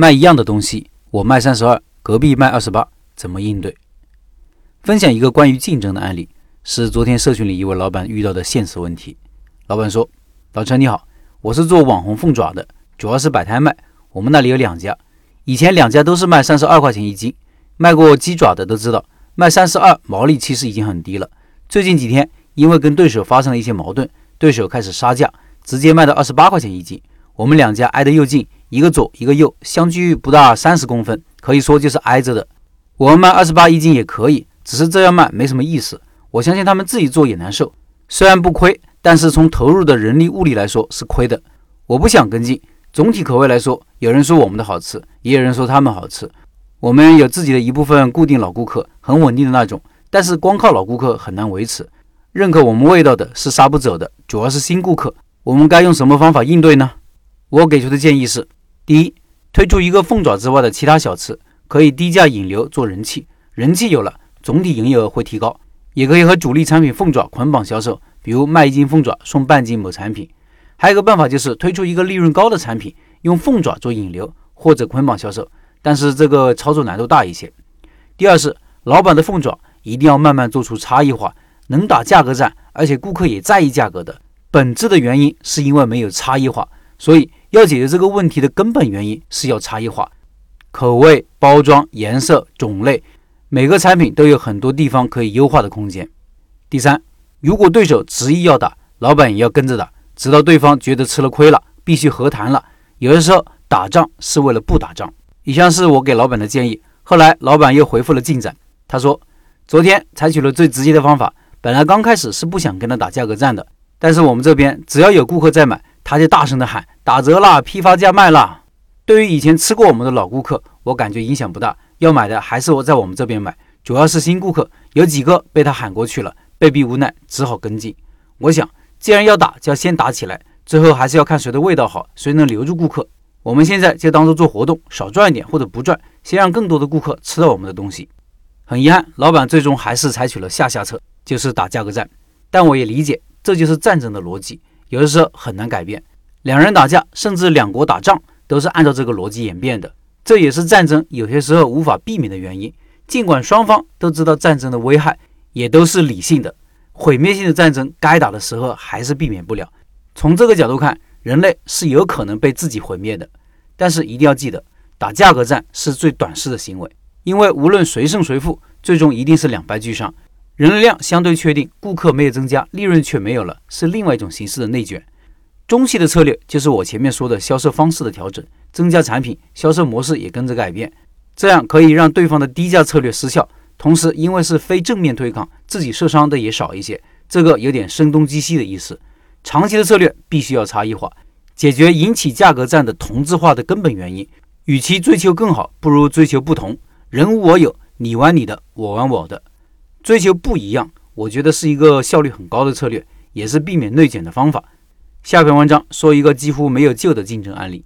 卖一样的东西，我卖32，隔壁卖28，怎么应对？分享一个关于竞争的案例，是昨天社群里一位老板遇到的现实问题。老板说：老陈你好，我是做网红凤爪的，主要是摆摊卖，我们那里有2家，以前2家都是卖32块钱一斤，卖过鸡爪的都知道，卖32毛利其实已经很低了。最近几天因为跟对手发生了一些矛盾，对手开始杀价，直接卖到28块钱一斤。我们2家挨得又近，一个左一个右，相距不大30公分，可以说就是挨着的。我们卖28一斤也可以，只是这样卖没什么意思，我相信他们自己做也难受，虽然不亏，但是从投入的人力物力来说是亏的。我不想跟进，总体口味来说，有人说我们的好吃，也有人说他们好吃。我们有自己的一部分固定老顾客，很稳定的那种，但是光靠老顾客很难维持。认可我们味道的是杀不走的，主要是新顾客。我们该用什么方法应对呢？我给出的建议是：第一，推出一个凤爪之外的其他小吃，可以低价引流做人气，人气有了，总体营业额会提高。也可以和主力产品凤爪捆绑销售，比如卖1斤凤爪送半斤某产品。还有一个办法就是推出一个利润高的产品，用凤爪做引流或者捆绑销售，但是这个操作难度大一些。第二是老板的凤爪一定要慢慢做出差异化，能打价格战，而且顾客也在意价格的。本质的原因是因为没有差异化，所以要解决这个问题的根本原因是要差异化。口味、包装、颜色、种类，每个产品都有很多地方可以优化的空间。第三，如果对手执意要打，老板也要跟着打，直到对方觉得吃了亏了，必须和谈了。有的时候打仗是为了不打仗。以上是我给老板的建议，后来老板又回复了进展。他说，昨天采取了最直接的方法，本来刚开始是不想跟他打价格战的，但是我们这边只要有顾客在买，他就大声的喊打折啦，批发价卖啦。对于以前吃过我们的老顾客，我感觉影响不大，要买的还是在我们这边买，主要是新顾客，有几个被他喊过去了，被逼无奈只好跟进。我想既然要打，就要先打起来，最后还是要看谁的味道好，谁能留住顾客。我们现在就当做做活动，少赚一点或者不赚，先让更多的顾客吃到我们的东西。很遗憾，老板最终还是采取了下策，就是打价格战。但我也理解，这就是战争的逻辑，有的时候很难改变。两人打架，甚至两国打仗，都是按照这个逻辑演变的，这也是战争有些时候无法避免的原因。尽管双方都知道战争的危害，也都是理性的，毁灭性的战争该打的时候还是避免不了。从这个角度看，人类是有可能被自己毁灭的。但是一定要记得，打价格战是最短视的行为，因为无论谁胜谁负，最终一定是两败俱伤。人流量相对确定，顾客没有增加，利润却没有了，是另外一种形式的内卷。中期的策略就是我前面说的销售方式的调整，增加产品，销售模式也跟着改变，这样可以让对方的低价策略失效，同时因为是非正面对抗，自己受伤的也少一些，这个有点声东击西的意思。长期的策略必须要差异化，解决引起价格战的同质化的根本原因。与其追求更好，不如追求不同。人无我有，你玩你的，我玩我的，追求不一样，我觉得是一个效率很高的策略，也是避免内卷的方法。下篇文章说一个几乎没有救的竞争案例。